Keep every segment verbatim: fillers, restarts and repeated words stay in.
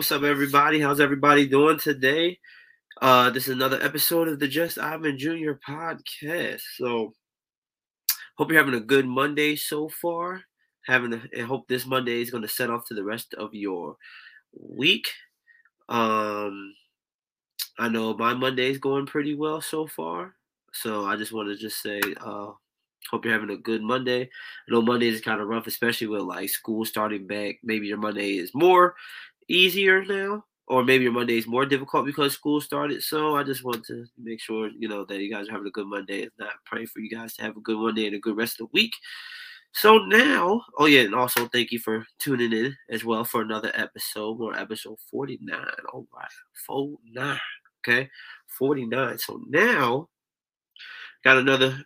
what's up, everybody? How's everybody doing today? Uh, this is another episode of the Just Ivan Junior Podcast. So, hope you're having a good Monday so far. Having, a, I hope this Monday is going to set off to the rest of your week. Um, I know my Monday is going pretty well so far. So I just want to just say, uh, hope you're having a good Monday. I know Mondays is kind of rough, especially with like school starting back. Maybe your Monday is more easier now, or maybe your Monday is more difficult because school started. So I just want to make sure, you know, that you guys are having a good Monday. If not, pray for you guys to have a good Monday and a good rest of the week. So now, oh yeah, and also thank you for tuning in as well for another episode. We're episode forty-nine. All right, forty-nine. Okay, forty-nine. So now, got another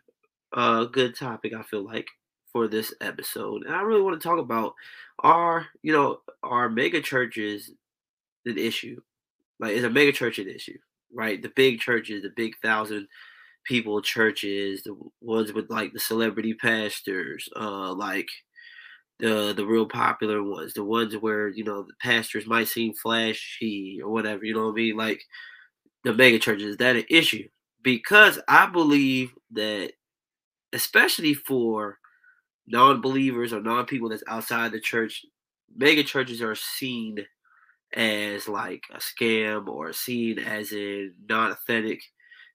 uh, good topic, I feel like, for this episode. And I really want to talk about our, you know, our mega churches an issue. Like, is a mega church an issue, right? The big churches, the big thousand people churches, the ones with like the celebrity pastors, uh, like the the real popular ones, the ones where, you know, the pastors might seem flashy or whatever, you know what I mean? Like the mega churches, is that an issue? Because I believe that, especially for non-believers or non-people that's outside the church, mega churches are seen as like a scam or seen as in not authentic,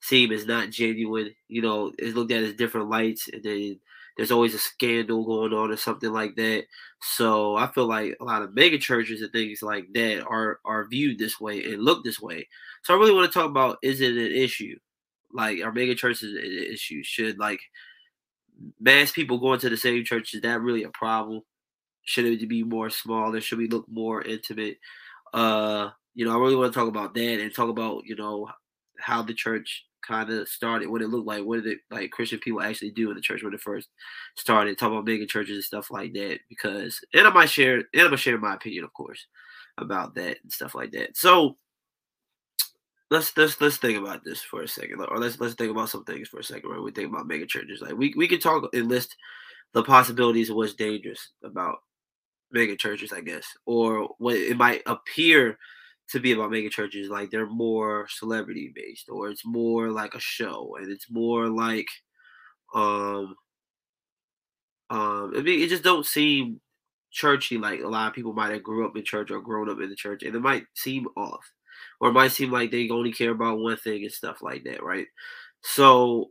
seen as not genuine. You know, it's looked at as different lights, and then there's always a scandal going on or something like that. So I feel like a lot of mega churches and things like that are, are viewed this way and look this way. So I really want to talk about, is it an issue? Like, are mega churches an issue? Should, like, mass people going to the same church, is that really a problem? Should it be more smaller? Should we look more intimate? Uh, you know, I really want to talk about that and talk about, you know, how the church kind of started, what it looked like, what did it, like, Christian people actually do in the church when it first started, talk about mega churches and stuff like that. Because, and I might share, and I'm going to share my opinion, of course, about that and stuff like that. So, Let's let's let's think about this for a second, or let's let's think about some things for a second. Right, we think about mega churches. Like we we could talk and list the possibilities of what's dangerous about mega churches, I guess, or what it might appear to be about mega churches. Like they're more celebrity based, or it's more like a show, and it's more like, um, um. I mean, it just don't seem churchy. Like a lot of people might have grew up in church or grown up in the church, and it might seem off. Or it might seem like they only care about one thing and stuff like that, right? So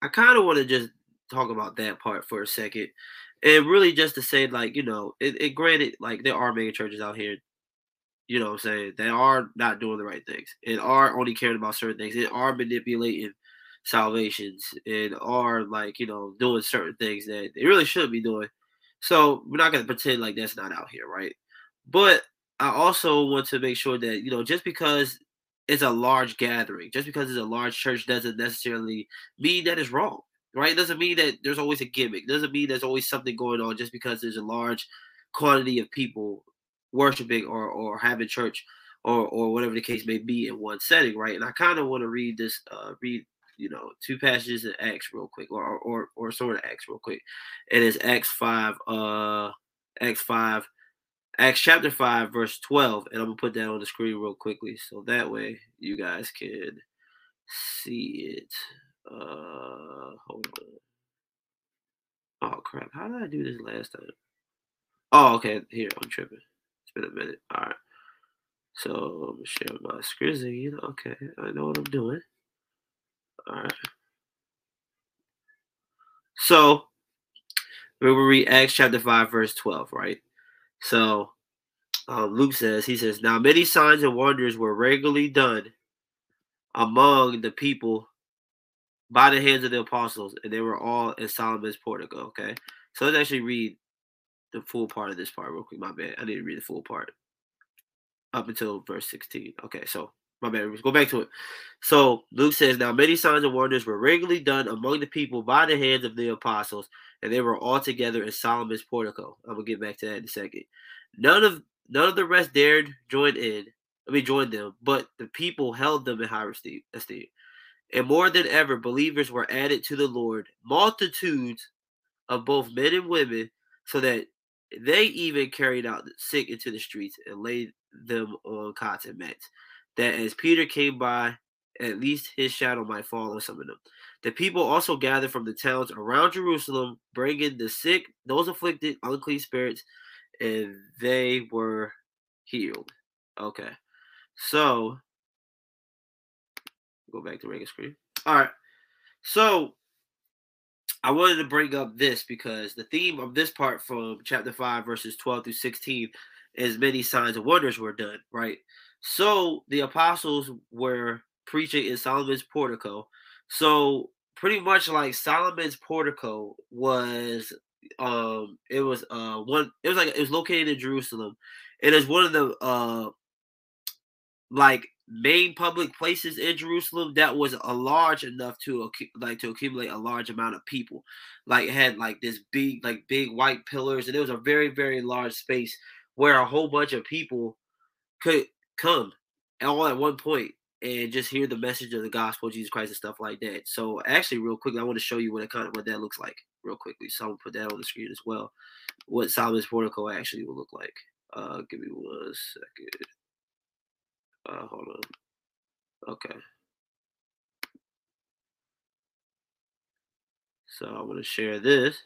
I kind of want to just talk about that part for a second. And really just to say, like, you know, it, it granted, like, there are mega churches out here, you know what I'm saying, that are not doing the right things and are only caring about certain things and are manipulating salvations and are, like, you know, doing certain things that they really shouldn't be doing. So we're not going to pretend like that's not out here, right? But I also want to make sure that, you know, just because it's a large gathering, just because it's a large church doesn't necessarily mean that it's wrong, right? It doesn't mean that there's always a gimmick. It doesn't mean there's always something going on just because there's a large quantity of people worshiping or, or having church or, or whatever the case may be in one setting, right? And I kind of want to read this, uh, read, you know, two passages in Acts real quick or, or, or sort of Acts real quick. And it's Acts five, uh, Acts five. Acts chapter five, verse twelve, and I'm going to put that on the screen real quickly so that way you guys can see it. Uh, hold on. Oh, crap. How did I do this last time? Oh, okay. Here, I'm tripping. It's been a minute. All right. So, I'm going to share my screen. You know, okay, I know what I'm doing. All right. So, we will read Acts chapter five, verse twelve, right? So um, Luke says, he says, now many signs and wonders were regularly done among the people by the hands of the apostles, and they were all in Solomon's Portico, okay? So let's actually read the full part of this part real quick. My bad. I need to read the full part up until verse sixteen. Okay, so my bad. Let's go back to it. So Luke says, now many signs and wonders were regularly done among the people by the hands of the apostles, and they were all together in Solomon's Portico. I'm gonna get back to that in a second. None of none of the rest dared join in. I mean, join them, but the people held them in high esteem. And more than ever, believers were added to the Lord, multitudes of both men and women, so that They even carried out the sick into the streets and laid them on cotton mats, that as Peter came by, at least his shadow might fall on some of them. The people also gathered from the towns around Jerusalem, bringing the sick, those afflicted, unclean spirits, and they were healed. Okay. So, go back to regular screen. All right. So, I wanted to bring up this because the theme of this part from chapter five, verses twelve through sixteen, is many signs and wonders were done, right? So, the apostles were preaching in Solomon's Portico. So, pretty much like Solomon's Portico was, um, it was uh one, it was like it was located in Jerusalem. It is one of the uh like main public places in Jerusalem that was a large enough to like to accumulate a large amount of people. Like it had like this big like big white pillars, and it was a very very large space where a whole bunch of people could come all at one point and just hear the message of the gospel of Jesus Christ and stuff like that. So actually, real quickly, I want to show you what it kind of what that looks like real quickly. So I'll put that on the screen as well. What Solomon's Portico actually will look like. Uh, give me one second. Uh, hold on. Okay. So I'm gonna share this.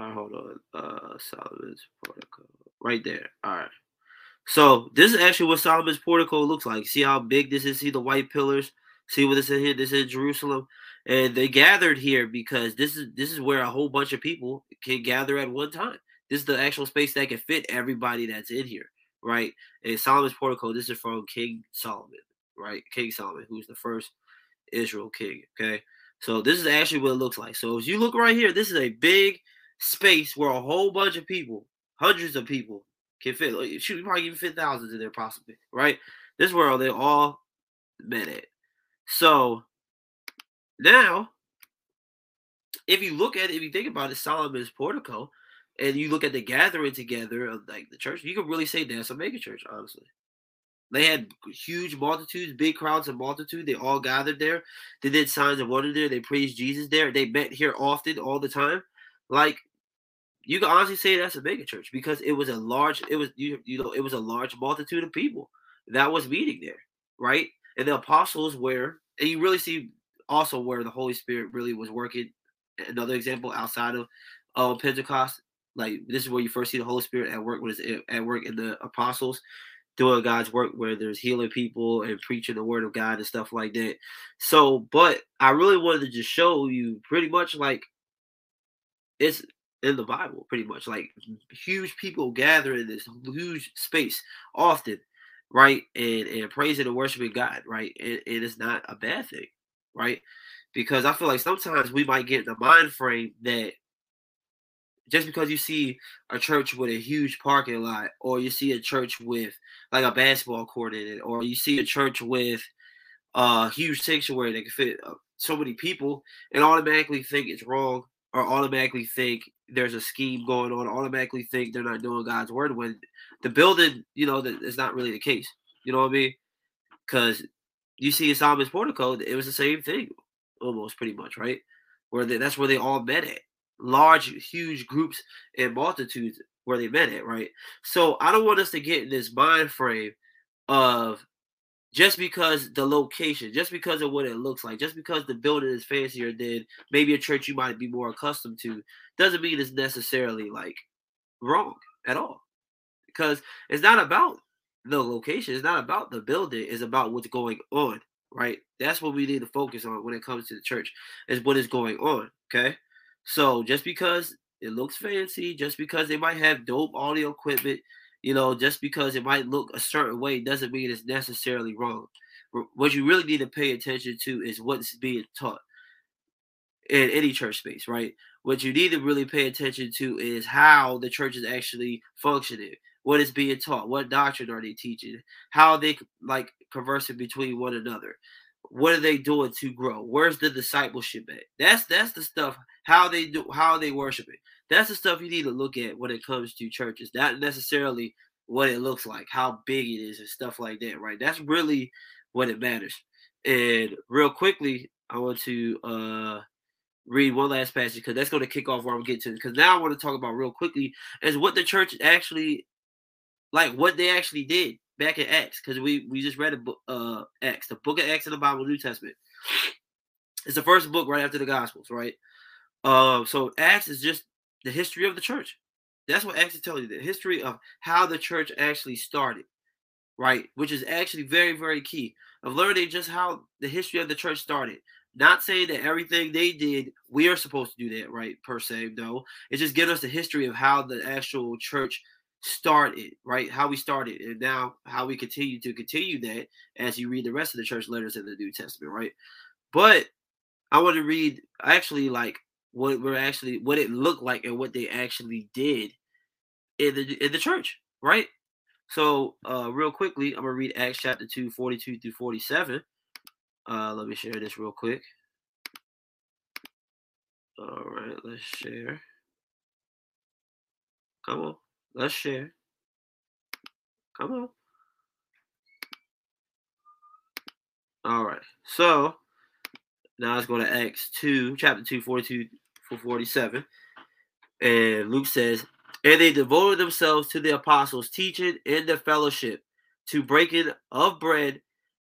All right, hold on. Uh, Solomon's Portico, right there. All right. So this is actually what Solomon's Portico looks like. See how big this is? See the white pillars? See what this is here? This is Jerusalem. And they gathered here because this is this is where a whole bunch of people can gather at one time. This is the actual space that can fit everybody that's in here, right? And Solomon's Portico, this is from King Solomon, right? King Solomon, who's the first Israel king, okay? So this is actually what it looks like. So if you look right here, this is a big space where a whole bunch of people, hundreds of people, can fit, like, shoot, you probably even fit thousands in there possibly, right? This world, they all met at. So, now, if you look at it, if you think about it, Solomon's Portico, and you look at the gathering together of, like, the church, you can really say that's a mega church, honestly. They had huge multitudes, big crowds and multitude. They all gathered there. They did signs and wonders there. They praised Jesus there. They met here often, all the time. Like, you can honestly say that's a mega church because it was a large, it was you, you know, it was a large multitude of people that was meeting there, right? And the apostles were, and you really see also where the Holy Spirit really was working. Another example outside of uh, Pentecost, like this is where you first see the Holy Spirit at work when it's at work in the apostles doing God's work, where there's healing people and preaching the word of God and stuff like that. So, but I really wanted to just show you pretty much like it's in the Bible, pretty much, like huge people gather in this huge space often, right? And and praising and worshiping God, right? And, and it's not a bad thing, right? Because I feel like sometimes we might get in the mind frame that just because you see a church with a huge parking lot, or you see a church with like a basketball court in it, or you see a church with a huge sanctuary that can fit so many people, and automatically think it's wrong, or automatically think there's a scheme going on, automatically think they're not doing God's word when the building, you know, that is not really the case. You know what I mean? Because you see in Solomon's Portico, it was the same thing almost pretty much, right? Where they, that's where they all met at. Large, huge groups and multitudes where they met at, right? So I don't want us to get in this mind frame of just because the location, just because of what it looks like, just because the building is fancier than maybe a church you might be more accustomed to, doesn't mean it's necessarily like wrong at all. Because it's not about the location, it's not about the building, it's about what's going on, right? That's what we need to focus on when it comes to the church, is what is going on, okay? So just because it looks fancy, just because they might have dope audio equipment, you know, just because it might look a certain way doesn't mean it's necessarily wrong. What you really need to pay attention to is what's being taught in any church space, right? What you need to really pay attention to is how the church is actually functioning, what is being taught, what doctrine are they teaching, how are they like conversing between one another, what are they doing to grow, where's the discipleship at? That's that's the stuff. How they do, how they worship it. That's the stuff you need to look at when it comes to churches, not necessarily what it looks like, how big it is and stuff like that, right? That's really what it matters. And real quickly, I want to uh, read one last passage because that's going to kick off where I'm getting to. Because now I want to talk about real quickly is what the church actually, like what they actually did back in Acts. Because we, we just read a book, uh, Acts, the book of Acts in the Bible, New Testament. It's the first book right after the Gospels, right? Uh, so Acts is just the history of the church. That's what Acts is telling you, the history of how the church actually started, right? Which is actually very, very key of learning just how the history of the church started. Not saying that everything they did, we are supposed to do that, right, per se, no. It just gives us the history of how the actual church started, right, how we started, and now how we continue to continue that as you read the rest of the church letters in the New Testament, right? But I want to read actually like what we're actually, what it looked like and what they actually did in the in the church, right? So uh, real quickly, I'm going to read Acts chapter two, forty-two through forty-seven. Uh, let me share this real quick. All right, let's share. Come on, let's share. Come on. All right, so now let's go to Acts two, chapter two, forty-two for forty-seven. And Luke says, and they devoted themselves to the apostles' teaching and the fellowship, to breaking of bread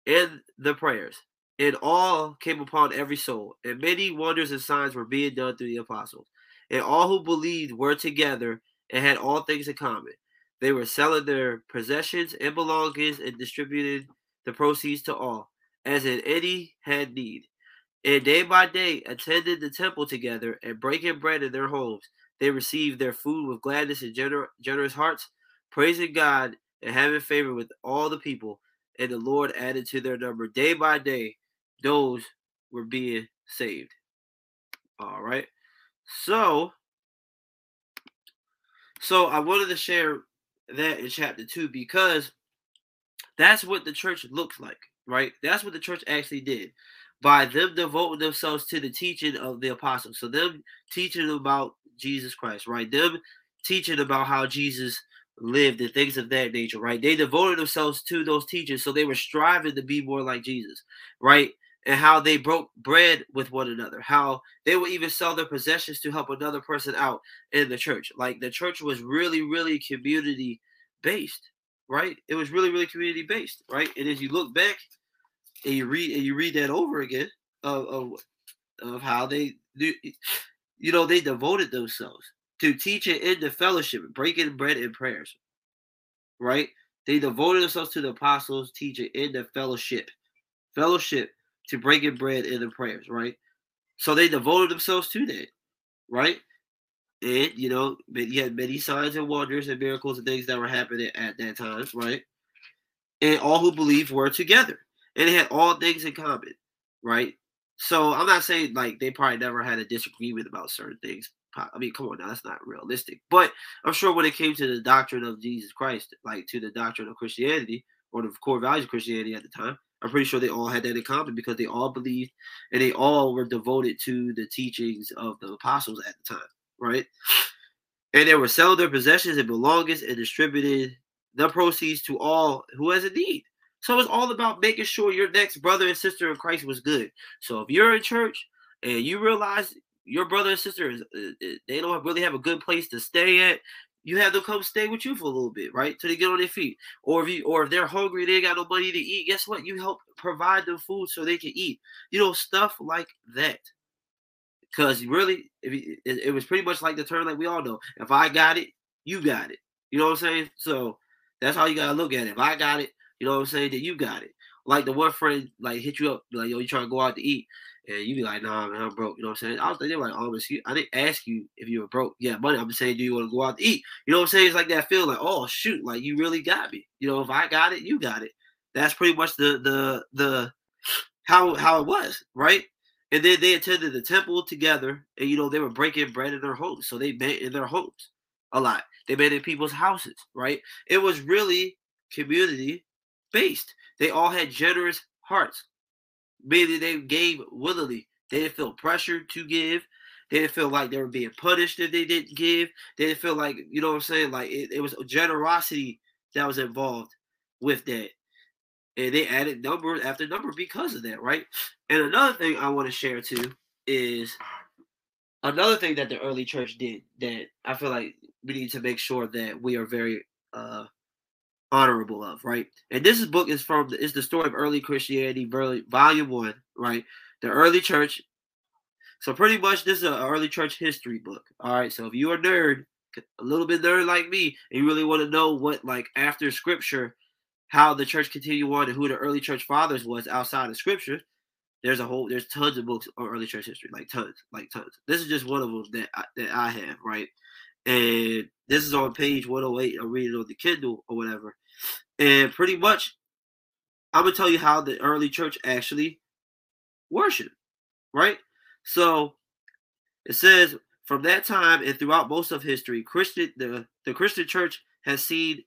and the prayers. And all came upon every soul, and many wonders and signs were being done through the apostles. And all who believed were together and had all things in common. They were selling their possessions and belongings and distributed the proceeds to all, as in any had need. And day by day attended the temple together and breaking bread in their homes. They received their food with gladness and gener- generous hearts, praising God and having favor with all the people. And the Lord added to their number day by day those were being saved. All right. So, so I wanted to share that in chapter two because that's what the church looks like, right? That's what the church actually did by them devoting themselves to the teaching of the apostles. So them teaching about Jesus Christ, right? Them teaching about how Jesus lived and things of that nature, right? They devoted themselves to those teachings, so they were striving to be more like Jesus, right? And how they broke bread with one another, how they would even sell their possessions to help another person out in the church. Like the church was really, really community based, right? It was really, really community based, right? And as you look back and you read and you read that over again of of, of how they do, you know, they devoted themselves to teaching in the fellowship, breaking bread and prayers, right? They devoted themselves to the apostles' teaching in the fellowship, fellowship. To breaking bread and the prayers, right? So they devoted themselves to that, right? And, you know, you had many signs and wonders and miracles and things that were happening at that time, right? And all who believed were together. And they had all things in common, right? So I'm not saying, like, they probably never had a disagreement about certain things. I mean, come on now, that's not realistic. But I'm sure when it came to the doctrine of Jesus Christ, like to the doctrine of Christianity or the core values of Christianity at the time, I'm pretty sure they all had that in common because they all believed and they all were devoted to the teachings of the apostles at the time, right? And they were selling their possessions and belongings and distributed the proceeds to all who has a need. So it's all about making sure your next brother and sister in Christ was good. So if you're in church and you realize your brother and sister, is, they don't really have a good place to stay at, you have them come stay with you for a little bit, right? Till they get on their feet. Or if you, or if they're hungry, they ain't got no money to eat, guess what? You help provide them food so they can eat. You know, stuff like that. Because really, if you, it, it was pretty much like the term like we all know. If I got it, you got it. You know what I'm saying? So that's how you got to look at it. If I got it, you know what I'm saying, then you got it. Like the one friend, like, hit you up, like, yo, you trying to go out to eat. And you be like, nah, man, I'm broke. You know what I'm saying? I was thinking, like, oh, I didn't ask you if you were broke. Yeah, money. I'm saying, do you want to go out to eat? You know what I'm saying? It's like that feel like, oh, shoot, like, you really got me. You know, if I got it, you got it. That's pretty much the the the how how it was, right? And then they attended the temple together, and, you know, they were breaking bread in their homes. So they met in their homes a lot. They met in people's houses, right? It was really community-based. They all had generous hearts. Meaning they gave willingly. They didn't feel pressured to give. They didn't feel like they were being punished if they didn't give. They didn't feel like, you know what I'm saying, like it, it was generosity that was involved with that. And they added number after number because of that, right? And another thing I want to share too is Another thing that the early church did that I feel like we need to make sure that we are very uh, honorable of, right? And this book is from, it's the story of early Christianity, volume one, right? The early church. So pretty much this is an early church history book. All right. So if you're a nerd, a little bit nerd like me, and you really want to know what, like, after scripture, how the church continued on and who the early church fathers was outside of scripture, there's a whole, there's tons of books on early church history, like tons, like tons. This is just one of them that I, that I have, right? And this is on page one oh eight. I'm reading on the Kindle or whatever. And pretty much, I'm going to tell you how the early church actually worshiped, right? So it says, from that time and throughout most of history, Christian the, the Christian church has seen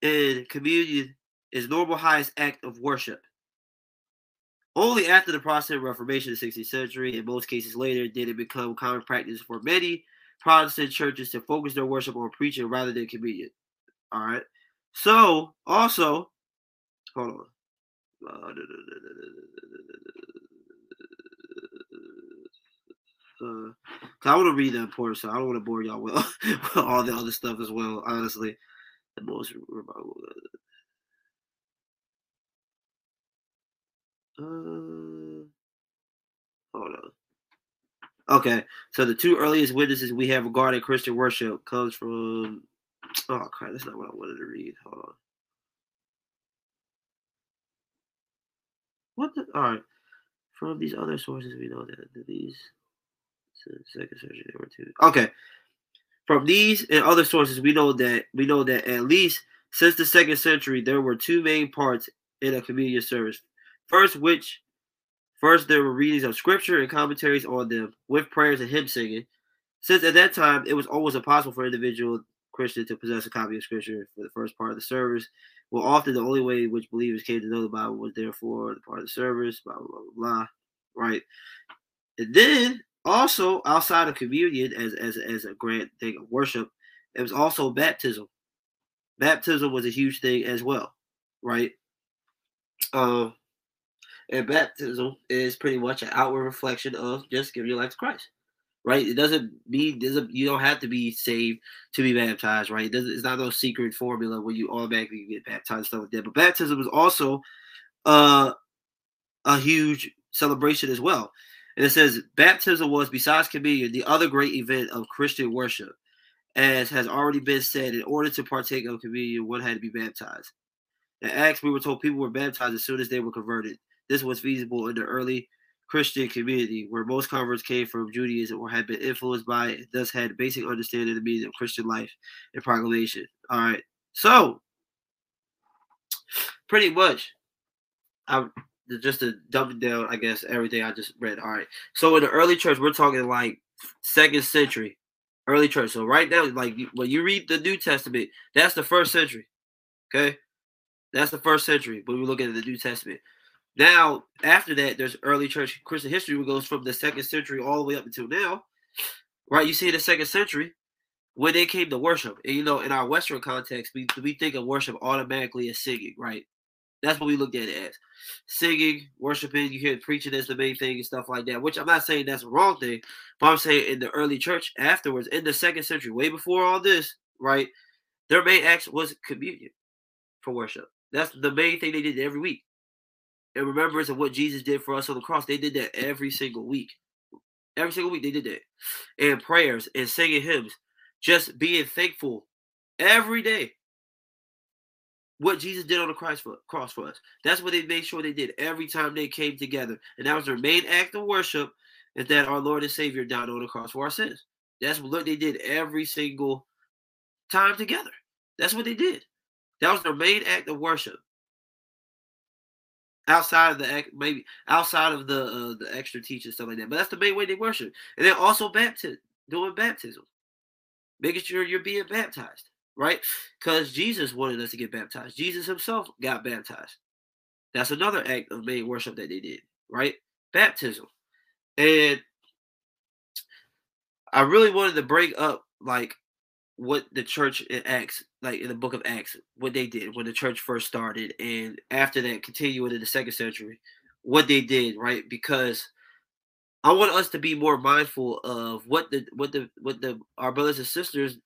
in communion its normal highest act of worship. Only after the Protestant Reformation in the sixteenth century, in most cases later, did it become common practice for many Protestant churches to focus their worship on preaching rather than communion. All right. So, also, hold on. Uh, I want to read the important stuff. I don't want to bore y'all with all the other stuff as well, honestly. The most remarkable. Uh, hold on. Okay, so the two earliest witnesses we have regarding Christian worship comes from... Oh, crap, that's not what I wanted to read. Hold on. What the... All right. From these other sources, we know that these... Second century, there were two. Okay. From these and other sources, we know that we know that at least since the second century, there were two main parts in a communion service. First, which first there were readings of scripture and commentaries on them, with prayers and hymn singing. Since at that time it was almost impossible for individual Christian to possess a copy of scripture for the first part of the service, well, often the only way in which believers came to know the Bible was therefore the part of the service. Blah blah blah, blah, right? And then. Also, outside of communion, as, as as a grand thing of worship, it was also baptism. Baptism was a huge thing as well, right? Uh, and baptism is pretty much an outward reflection of just giving your life to Christ, right? It doesn't mean doesn't you don't have to be saved to be baptized, right? It doesn't, it's not no secret formula where you automatically get baptized and stuff like that. But baptism is also uh, a huge celebration as well. And it says, baptism was, besides communion, the other great event of Christian worship. As has already been said, in order to partake of communion, one had to be baptized. In Acts, we were told people were baptized as soon as they were converted. This was feasible in the early Christian community, where most converts came from Judaism or had been influenced by it, and thus had a basic understanding of the meaning of Christian life and proclamation. All right. So, pretty much, I'm... just to dumb down, I guess, everything I just read. All right. So in the early church, we're talking like second century, early church. So right now, like when you read the New Testament, that's the first century. Okay. That's the first century. But we look at the New Testament. Now, after that, there's early church Christian history, which goes from the second century all the way up until now. Right. You see the second century when they came to worship. And, you know, in our Western context, we, we think of worship automatically as singing. Right. That's what we looked at it as. Singing, worshiping, you hear preaching as the main thing and stuff like that, which I'm not saying that's a wrong thing, but I'm saying in the early church afterwards, in the second century, way before all this, right, their main act was communion for worship. That's the main thing they did every week. In remembrance of what Jesus did for us on the cross, they did that every single week. Every single week they did that. And prayers and singing hymns, just being thankful every day. What Jesus did on the cross for, cross for us. That's what they made sure they did every time they came together. And that was their main act of worship, is that our Lord and Savior died on the cross for our sins. That's what they did every single time together. That's what they did. That was their main act of worship. Outside of the act, maybe outside of the uh, the extra teaching, stuff like that. But that's the main way they worship. And then also baptism, doing baptism. Making sure you're being baptized. Right? Because Jesus wanted us to get baptized. Jesus himself got baptized. That's another act of main worship that they did. Right? Baptism. And I really wanted to bring up, like, what the church in Acts, like in the book of Acts, what they did when the church first started. And after that, continuing in the second century, what they did. Right? Because I want us to be more mindful of what the what the what the our brothers and sisters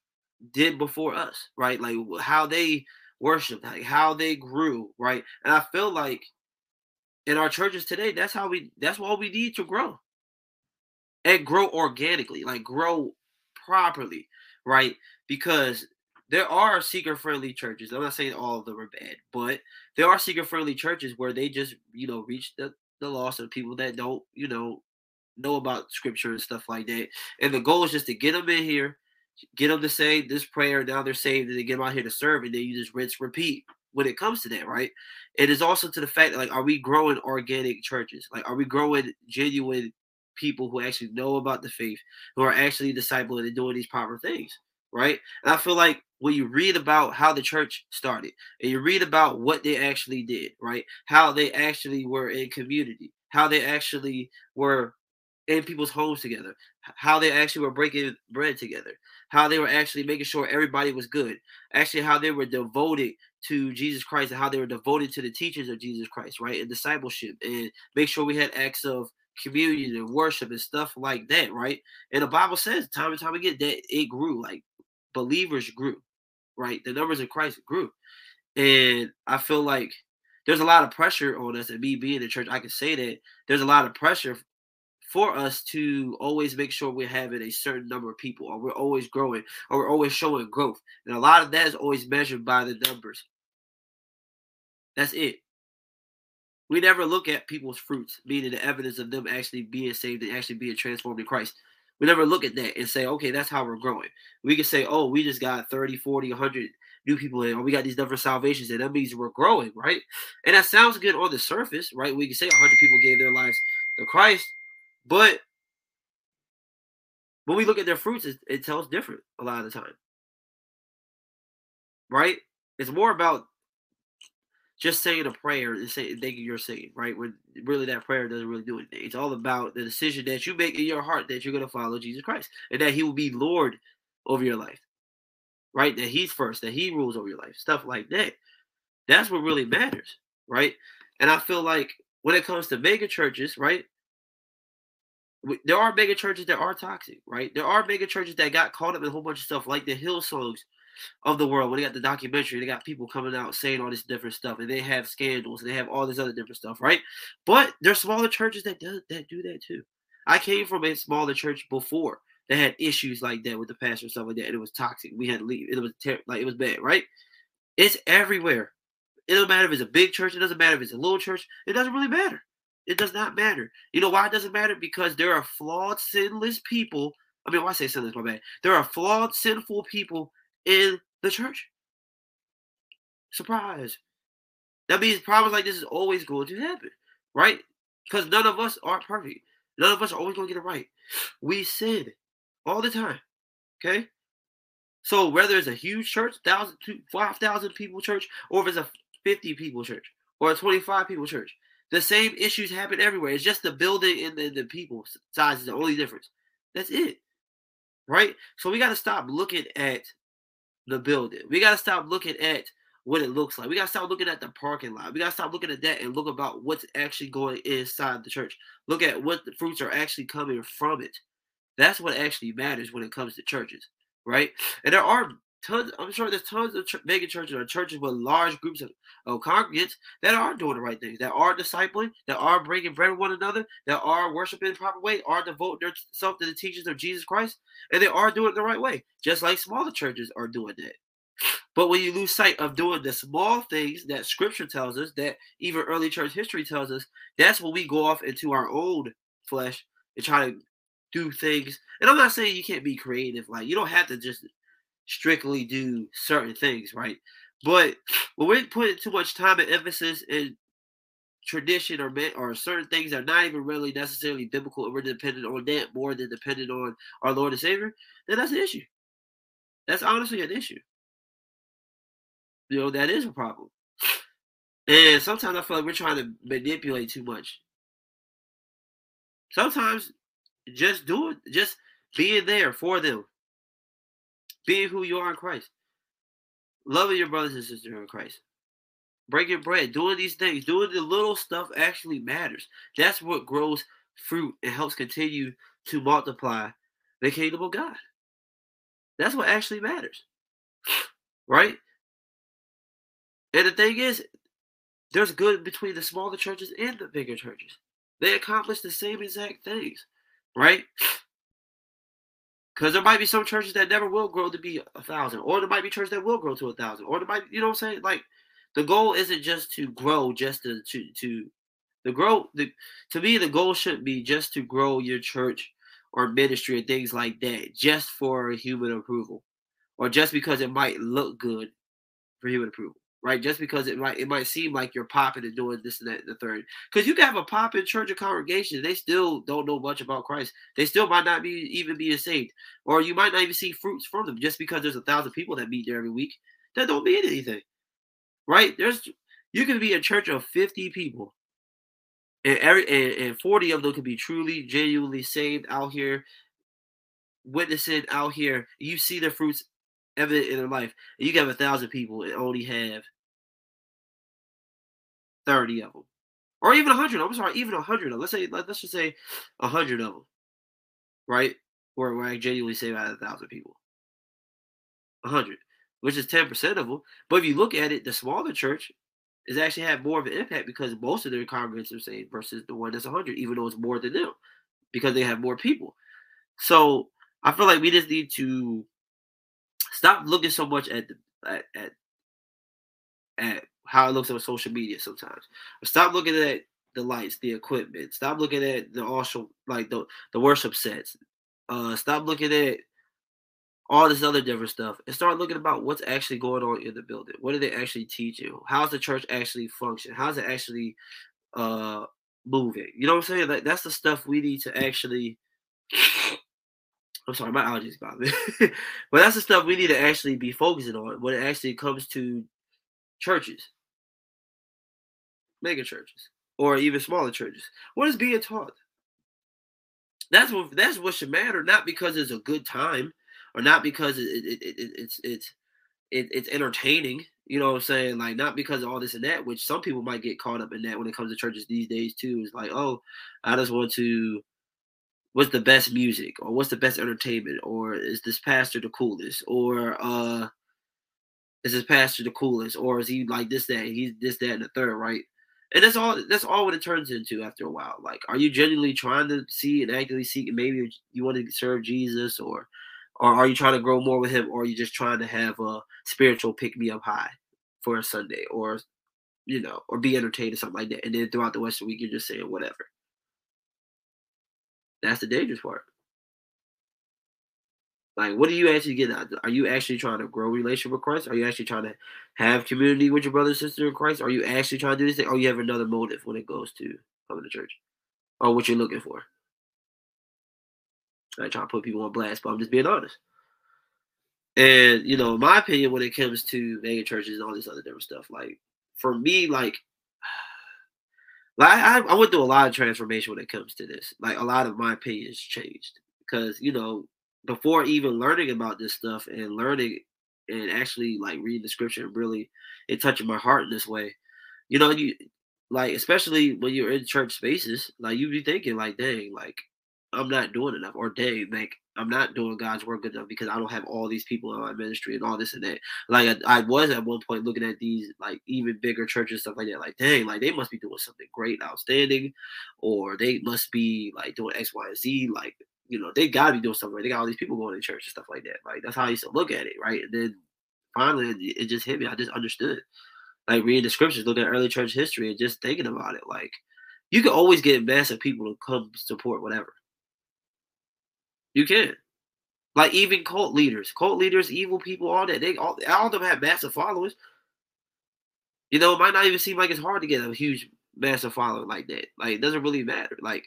did before us, right? Like how they worshiped, like how they grew, right? And I feel like in our churches today, that's how we that's what we need to grow. And grow organically, like grow properly, right? Because there are seeker-friendly churches. I'm not saying all of them are bad, but there are seeker-friendly churches where they just, you know, reach the, the lost of people that don't, you know, know about scripture and stuff like that. And the goal is just to get them in here, get them to say this prayer, now they're saved, and they get them out here to serve, and then you just rinse, repeat when it comes to that, right? It is also to the fact that, like, are we growing organic churches? Like, are we growing genuine people who actually know about the faith, who are actually discipling and doing these proper things, right? And I feel like when you read about how the church started and you read about what they actually did, right? How they actually were in community, how they actually were in people's homes together, how they actually were breaking bread together, how they were actually making sure everybody was good, actually how they were devoted to Jesus Christ and how they were devoted to the teachings of Jesus Christ, right? And discipleship, and make sure we had acts of communion and worship and stuff like that, right? And the Bible says time and time again that it grew, like believers grew, right? The numbers of Christ grew. And I feel like there's a lot of pressure on us, and me being in church, I can say that there's a lot of pressure for us to always make sure we're having a certain number of people, or we're always growing, or we're always showing growth. And a lot of that is always measured by the numbers. That's it. We never look at people's fruits, meaning the evidence of them actually being saved and actually being transformed in Christ. We never look at that and say, okay, that's how we're growing. We can say, oh, we just got thirty, forty, one hundred new people in, or we got these number of salvations, and that means we're growing, right? And that sounds good on the surface, right? We can say one hundred people gave their lives to Christ, but when we look at their fruits, it, it tells different a lot of the time, right? It's more about just saying a prayer and saying, thinking you're saved, right? When really that prayer doesn't really do anything. It's all about the decision that you make in your heart that you're going to follow Jesus Christ and that he will be Lord over your life, right? That he's first, that he rules over your life, stuff like that. That's what really matters, right? And I feel like when it comes to mega churches, right? There are mega churches that are toxic, right? There are mega churches that got caught up in a whole bunch of stuff, like the Hillsongs of the world, when they got the documentary, they got people coming out saying all this different stuff, and they have scandals, and they have all this other different stuff, right? But there's smaller churches that do, that do that too. I came from a smaller church before that had issues like that with the pastor and stuff like that, and it was toxic. We had to leave. It was ter- like it was bad, right? It's everywhere. It doesn't matter if it's a big church. It doesn't matter if it's a little church. It doesn't really matter. It does not matter. You know why it doesn't matter? Because there are flawed, sinless people. I mean, why say sinless? My bad. There are flawed, sinful people in the church. Surprise. That means problems like this is always going to happen, right? Because none of us are perfect. None of us are always going to get it right. We sin all the time, okay? So whether it's a huge church, one thousand, five thousand people church, or if it's a fifty people church, or a twenty-five people church, the same issues happen everywhere. It's just the building and the, the people size is the only difference. That's it, right? So we got to stop looking at the building. We got to stop looking at what it looks like. We got to stop looking at the parking lot. We got to stop looking at that and look about what's actually going inside the church. Look at what the fruits are actually coming from it. That's what actually matters when it comes to churches, right? And there are tons, I'm sure there's tons of ch- mega churches or churches with large groups of, of congregants that are doing the right things, that are discipling, that are breaking bread with one another, that are worshiping in the proper way, are devoting themselves to the teachings of Jesus Christ, and they are doing it the right way, just like smaller churches are doing that. But when you lose sight of doing the small things that Scripture tells us, that even early church history tells us, that's when we go off into our own flesh and try to do things. And I'm not saying you can't be creative. Like, you don't have to just strictly do certain things, right? But when we're putting too much time and emphasis in tradition or or certain things that are not even really necessarily biblical, and we're dependent on that more than dependent on our Lord and Savior, then that's an issue. That's honestly an issue. You know, that is a problem. And sometimes I feel like we're trying to manipulate too much. Sometimes just do it, just being there for them. Being who you are in Christ. Loving your brothers and sisters in Christ. Breaking bread. Doing these things. Doing the little stuff actually matters. That's what grows fruit, it helps continue to multiply the kingdom of God. That's what actually matters, right? And the thing is, there's good between the smaller churches and the bigger churches. They accomplish the same exact things, right? Because there might be some churches that never will grow to be a thousand, or there might be churches that will grow to a thousand, or there might, you know what I'm saying? Like, the goal isn't just to grow, just to, to, to the grow, the, to me, the goal shouldn't be just to grow your church or ministry and things like that, just for human approval, or just because it might look good for human approval, right? Just because it might, it might seem like you're popping and doing this and that and the third. Because you can have a popping church or congregation, they still don't know much about Christ. They still might not be even being saved, or you might not even see fruits from them just because there's a thousand people that meet there every week. That don't mean anything, right? There's, you can be a church of fifty people, and every and, and forty of them could be truly, genuinely saved out here, witnessing out here. You see the fruits evident in their life. And you can have a thousand people and only have thirty of them, or even a hundred. I'm sorry, even a hundred. Let's say, let's just say a hundred of them, right? Where where I genuinely saved out of a thousand people, a hundred, which is ten percent of them. But if you look at it, the smaller church is actually had more of an impact because most of their congregants are saved versus the one that's one hundred, even though it's more than them because they have more people. So I feel like we just need to stop looking so much at the, at, at, at how it looks on social media sometimes. Stop looking at the lights, the equipment. Stop looking at the also like the, the worship sets. Uh, stop looking at all this other different stuff, and start looking about what's actually going on in the building. What do they actually teach you? How's the church actually function? How's it actually uh, moving? You know what I'm saying? Like, that's the stuff we need to actually – I'm sorry, my allergies bother me. But that's the stuff we need to actually be focusing on when it actually comes to churches, mega churches, or even smaller churches. What is being taught? That's what, that's what should matter, not because it's a good time, or not because it, it, it, it, it's it's it, it's entertaining, you know what I'm saying? Like, not because of all this and that, which some people might get caught up in that when it comes to churches these days too. It's like, oh, I just want to, what's the best music? Or what's the best entertainment? Or is this pastor the coolest? Or uh, is this pastor the coolest? Or is he like this, that, he's this, that, and the third, right? And that's all, that's all what it turns into after a while. Like, are you genuinely trying to see and actively seek, and maybe you want to serve Jesus, or Or are you trying to grow more with him, or are you just trying to have a spiritual pick-me-up high for a Sunday, or, you know, or be entertained or something like that? And then throughout the rest of the week, you're just saying whatever. That's the dangerous part. Like, what are you actually getting out? Are you actually trying to grow a relationship with Christ? Are you actually trying to have community with your brother and sister in Christ? Are you actually trying to do this thing? Or you have another motive when it goes to coming to church, or what you're looking for? I try to put people on blast, but I'm just being honest. And, you know, my opinion when it comes to mega churches and all this other different stuff, like, for me, like, like I, I went through a lot of transformation when it comes to this. Like, a lot of my opinions changed because, you know, before even learning about this stuff and learning and actually, like, reading the scripture and really it touching my heart in this way, you know, you like, especially when you're in church spaces, like, you be thinking, like, dang, like, I'm not doing enough, or dang, like, I'm not doing God's work good enough because I don't have all these people in my ministry and all this and that. Like, I, I was at one point looking at these, like, even bigger churches, stuff like that. Like, dang, like, they must be doing something great, outstanding, or they must be, like, doing X, Y, and Z. Like, you know, they got to be doing something. Right? They got all these people going to church and stuff like that. Like, that's how I used to look at it, right? And then finally, it just hit me. I just understood. Like, reading the scriptures, looking at early church history, and just thinking about it. Like, you can always get a mass of people to come support whatever. You can. Like, even cult leaders, cult leaders, evil people, all that. They all, all of them have massive followers. You know, it might not even seem like it's hard to get a huge, massive following like that. Like, it doesn't really matter. Like,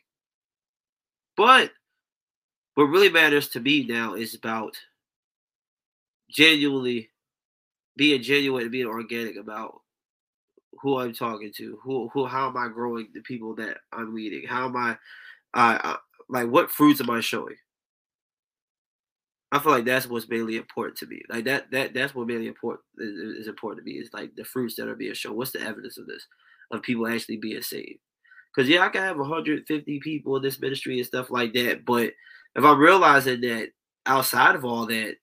but what really matters to me now is about genuinely being genuine and being organic about who I'm talking to, who, who, how am I growing the people that I'm leading? How am I, I, I like, what fruits am I showing? I feel like that's what's mainly important to me. Like that, that that's what mainly important is, is important to me. Is like the fruits that are being shown. What's the evidence of this, of people actually being saved? Because, yeah, I can have one hundred fifty people in this ministry and stuff like that. But if I'm realizing that outside of all that,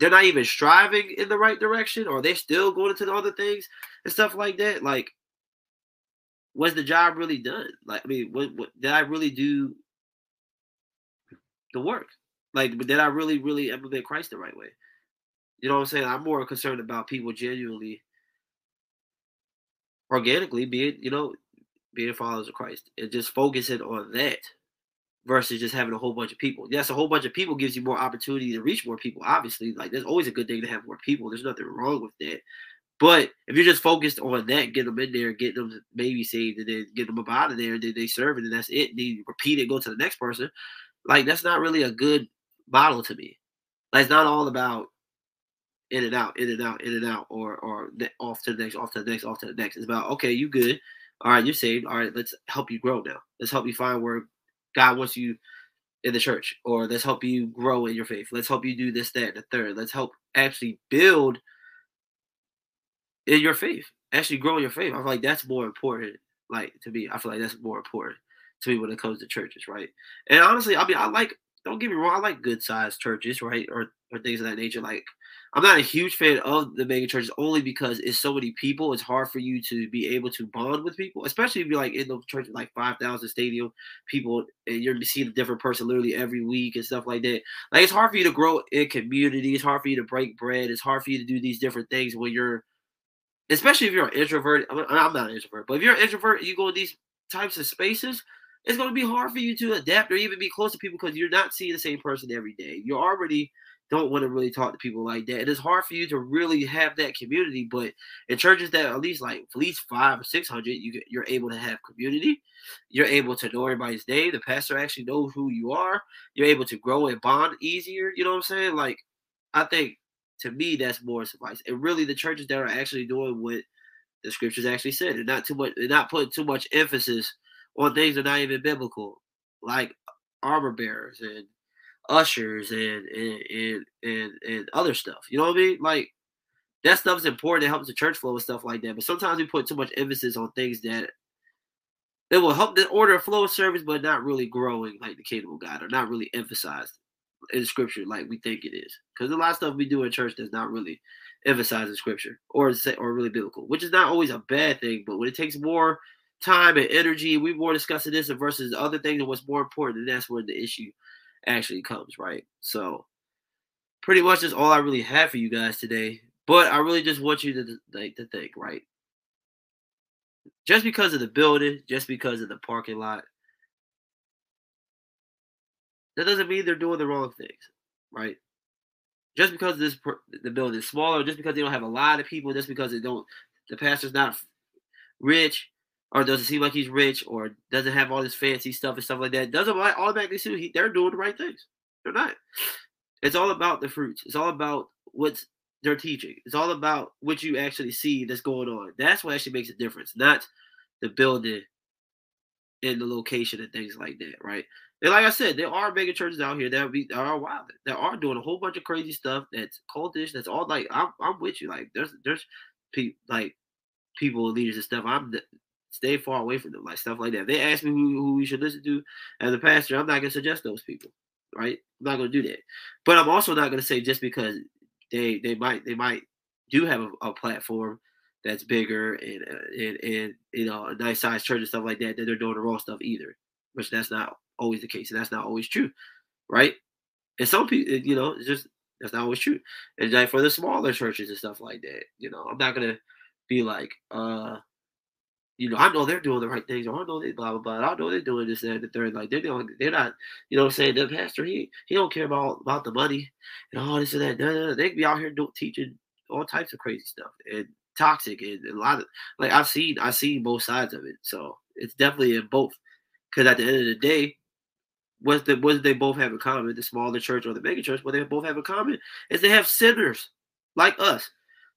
they're not even striving in the right direction, or they're still going into the other things and stuff like that, like, was the job really done? Like, I mean, what, what did I really do the work? Like, did I really, really implement Christ the right way? You know what I'm saying? I'm more concerned about people genuinely, organically being, you know, being followers of Christ and just focusing on that versus just having a whole bunch of people. Yes, a whole bunch of people gives you more opportunity to reach more people, obviously. Like, there's always a good thing to have more people. There's nothing wrong with that. But if you're just focused on that, get them in there, get them maybe saved, and then get them up out of there, and then they serve it, and that's it. And then you repeat it, go to the next person. Like, that's not really a good model to me. Like, it's not all about in and out, in and out, in and out, or or off to the next, off to the next, off to the next. It's about, okay, you good. All right, you're saved. All right, let's help you grow now. Let's help you find where God wants you in the church, or let's help you grow in your faith. Let's help you do this, that, and the third. Let's help actually build in your faith, actually grow in your faith. I feel like that's more important, like, to me. I feel like that's more important to me when it comes to churches, right? And honestly, I mean, I like, don't get me wrong, I like good-sized churches, right, or or things of that nature. Like, I'm not a huge fan of the mega churches only because it's so many people. It's hard for you to be able to bond with people, especially if you're like in the church with like five thousand stadium people and you're seeing a different person literally every week and stuff like that. Like, it's hard for you to grow in community. It's hard for you to break bread. It's hard for you to do these different things when you're, especially if you're an introvert. I'm not an introvert, but if you're an introvert and you go in these types of spaces, it's going to be hard for you to adapt or even be close to people because you're not seeing the same person every day. You're already don't want to really talk to people like that. It is hard for you to really have that community, but in churches that at least like at least five or six hundred, you get, you're able to have community. You're able to know everybody's name. The pastor actually knows who you are. You're able to grow and bond easier. You know what I'm saying? Like, I think to me that's more suffice. And really, the churches that are actually doing what the scriptures actually said, and not too much, they're not putting too much emphasis on things that are not even biblical, like armor bearers and ushers and and, and and and other stuff. You know what I mean? Like, that stuff's important. It helps the church flow and stuff like that. But sometimes we put too much emphasis on things that it will help the order of flow of service, but not really growing like the kingdom of God, or not really emphasized in scripture like we think it is. Because a lot of stuff we do in church does not really emphasize in scripture or or really biblical, which is not always a bad thing. But when it takes more time and energy, we're more discussing this versus other things and what's more important, and that's where the issue actually comes, right? So pretty much that's all I really have for you guys today, but I really just want you to like to think, right? Just because of the building, just because of the parking lot, that doesn't mean they're doing the wrong things, right? Just because this the building is smaller, just because they don't have a lot of people, just because they don't the pastor's not rich, or doesn't seem like he's rich, or doesn't have all this fancy stuff and stuff like that, doesn't automatically assume he, they're doing the right things. They're not. It's all about the fruits. It's all about what they're teaching. It's all about what you actually see that's going on. That's what actually makes a difference, not the building and the location and things like that, right? And like I said, there are mega churches out here that, be, that are wild, that are doing a whole bunch of crazy stuff that's cultish, that's all like, I'm, I'm with you. Like, there's, there's pe- like people, leaders and stuff. I'm... Stay far away from them, like stuff like that. If they ask me who, who we should listen to as a pastor, I'm not going to suggest those people, right? I'm not going to do that. But I'm also not going to say just because they they might they might do have a, a platform that's bigger and, and, and you know, a nice sized church and stuff like that, that they're doing the wrong stuff either, which that's not always the case. And that's not always true, right? And some people, you know, it's just, that's not always true. And like for the smaller churches and stuff like that, you know, I'm not going to be like, uh, you know, I know they're doing the right things. Or I know they blah, blah, blah. I know they're doing this, that, and the third. Like, they're doing, they're not, you know what I'm saying? The pastor, he he don't care about, about the money and all this and that. No, no, no. They can be out here doing, teaching all types of crazy stuff and toxic and, and a lot of, like, I've seen, I've seen both sides of it. So it's definitely in both. Because at the end of the day, what the, what do they both have in common? The smaller church or the mega church, what they both have in common is they have sinners like us.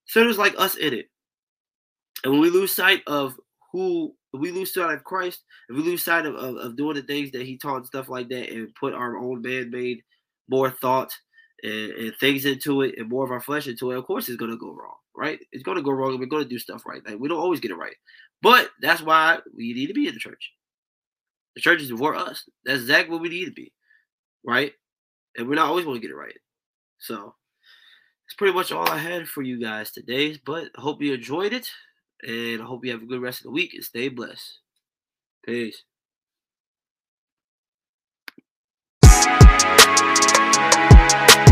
Sinners like us in it. And when we lose sight of who we lose sight of Christ, if we lose sight of, of, of doing the things that he taught and stuff like that, and put our own man-made more thought and, and things into it, and more of our flesh into it, of course it's going to go wrong, right? It's going to go wrong, and we're going to do stuff right. Like, we don't always get it right. But that's why we need to be in the church. The church is for us. That's exactly what we need to be, right? And we're not always going to get it right. So that's pretty much all I had for you guys today. But I hope you enjoyed it, and I hope you have a good rest of the week, and stay blessed. Peace. We'll be right back.